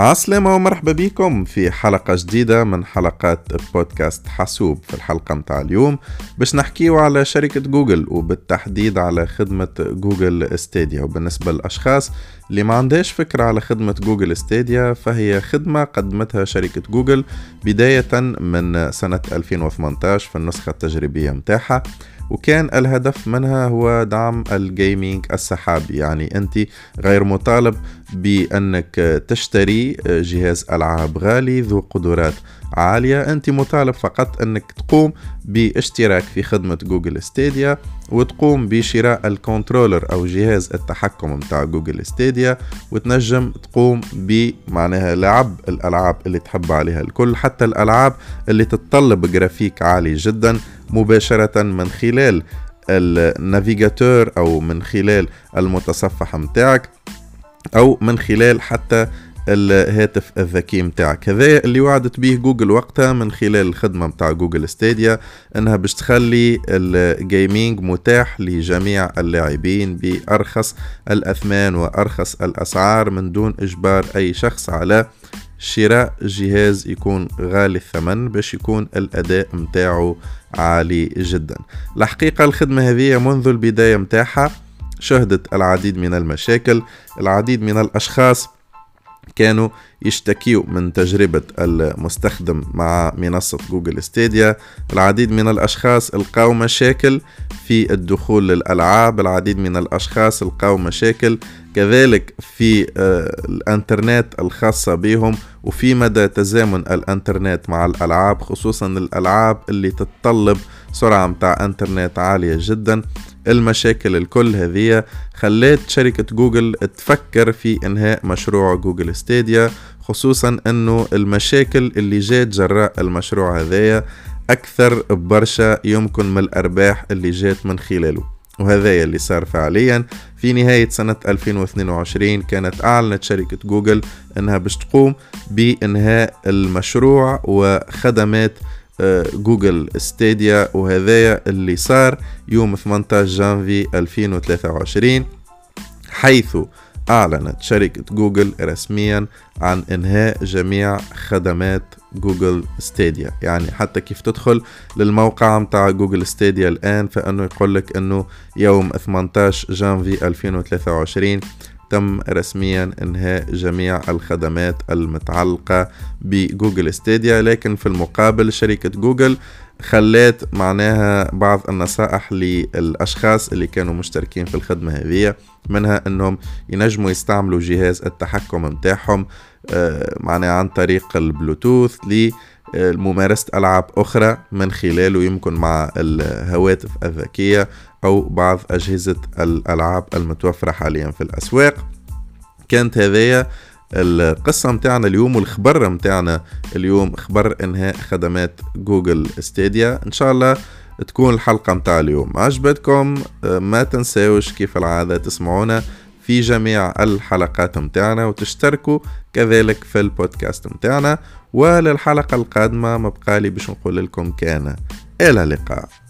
عسلامة ومرحبا بكم في حلقة جديدة من حلقات بودكاست حاسوب. في الحلقة متاع اليوم باش نحكيو على شركة جوجل وبالتحديد على خدمة جوجل ستاديا. وبالنسبة للأشخاص اللي ما عندهاش فكرة على خدمة جوجل ستاديا، فهي خدمة قدمتها شركة جوجل بداية من سنة 2018 في النسخة التجريبية متاعها، وكان الهدف منها هو دعم الجيمينج السحابي. يعني أنت غير مطالب بأنك تشتري جهاز ألعاب غالي ذو قدرات عالية، أنت مطالب فقط أنك تقوم باشتراك في خدمة جوجل ستاديا وتقوم بشراء الكنترولر أو جهاز التحكم متاع جوجل ستاديا، وتنجم تقوم بمعناها لعب الألعاب اللي تحب عليها الكل، حتى الألعاب اللي تتطلب جرافيك عالي جدا مباشرة من خلال النافيجاتور أو من خلال المتصفح متاعك أو من خلال حتى الهاتف الذكي متاعك. هذا اللي وعدت به جوجل وقتها من خلال الخدمة متاع جوجل ستاديا، انها باش تخلي الجيمينج متاح لجميع اللاعبين بأرخص الأثمان وأرخص الأسعار من دون إجبار أي شخص على شراء جهاز يكون غالي الثمن باش يكون الأداء متاعه عالي جدا. الحقيقة الخدمة هذه منذ البداية متاعها شهدت العديد من المشاكل. العديد من الأشخاص كانوا يشتكيوا من تجربة المستخدم مع منصة جوجل ستاديا، العديد من الأشخاص لقاو مشاكل في الدخول للألعاب، العديد من الأشخاص لقاو مشاكل كذلك في الانترنت الخاصة بهم وفي مدى تزامن الانترنت مع الألعاب، خصوصا الألعاب اللي تتطلب سرعة متاع انترنت عالية جدا. المشاكل الكل هذه خلت شركة جوجل تفكر في انهاء مشروع جوجل ستاديا، خصوصا انه المشاكل اللي جات جراء المشروع هذايا اكثر ببرشا يمكن من الارباح اللي جات من خلاله. وهذا اللي صار فعليا في نهاية سنة 2022 كانت أعلنت شركة جوجل أنها باش تقوم بإنهاء المشروع وخدمات جوجل ستاديا، وهذا اللي صار يوم 18 جانفي 2023، حيث أعلنت شركة جوجل رسميا عن إنهاء جميع خدمات جوجل ستاديا. يعني حتى كيف تدخل للموقع متاع جوجل ستاديا الآن فإنه يقول لك إنه يوم 18 جانفي 2023 تم رسميا إنهاء جميع الخدمات المتعلقة بجوجل ستاديا. لكن في المقابل شركة جوجل خلت معناها بعض النصائح للأشخاص اللي كانوا مشتركين في الخدمة هذه، منها أنهم ينجموا يستعملوا جهاز التحكم متاعهم معناها عن طريق البلوتوث لممارسة ألعاب أخرى من خلاله، يمكن مع الهواتف الذكية أو بعض أجهزة الألعاب المتوفرة حاليا في الأسواق. كانت هذه القصة متاعنا اليوم والخبر متاعنا اليوم، خبر إنهاء خدمات جوجل ستاديا. إن شاء الله تكون الحلقة متاع اليوم عجبتكم. ما تنساوش كيف العادة تسمعونا في جميع الحلقات متاعنا وتشتركوا كذلك في البودكاست متاعنا. وللحلقة القادمة مبقالي باش نقول لكم كان إلى اللقاء.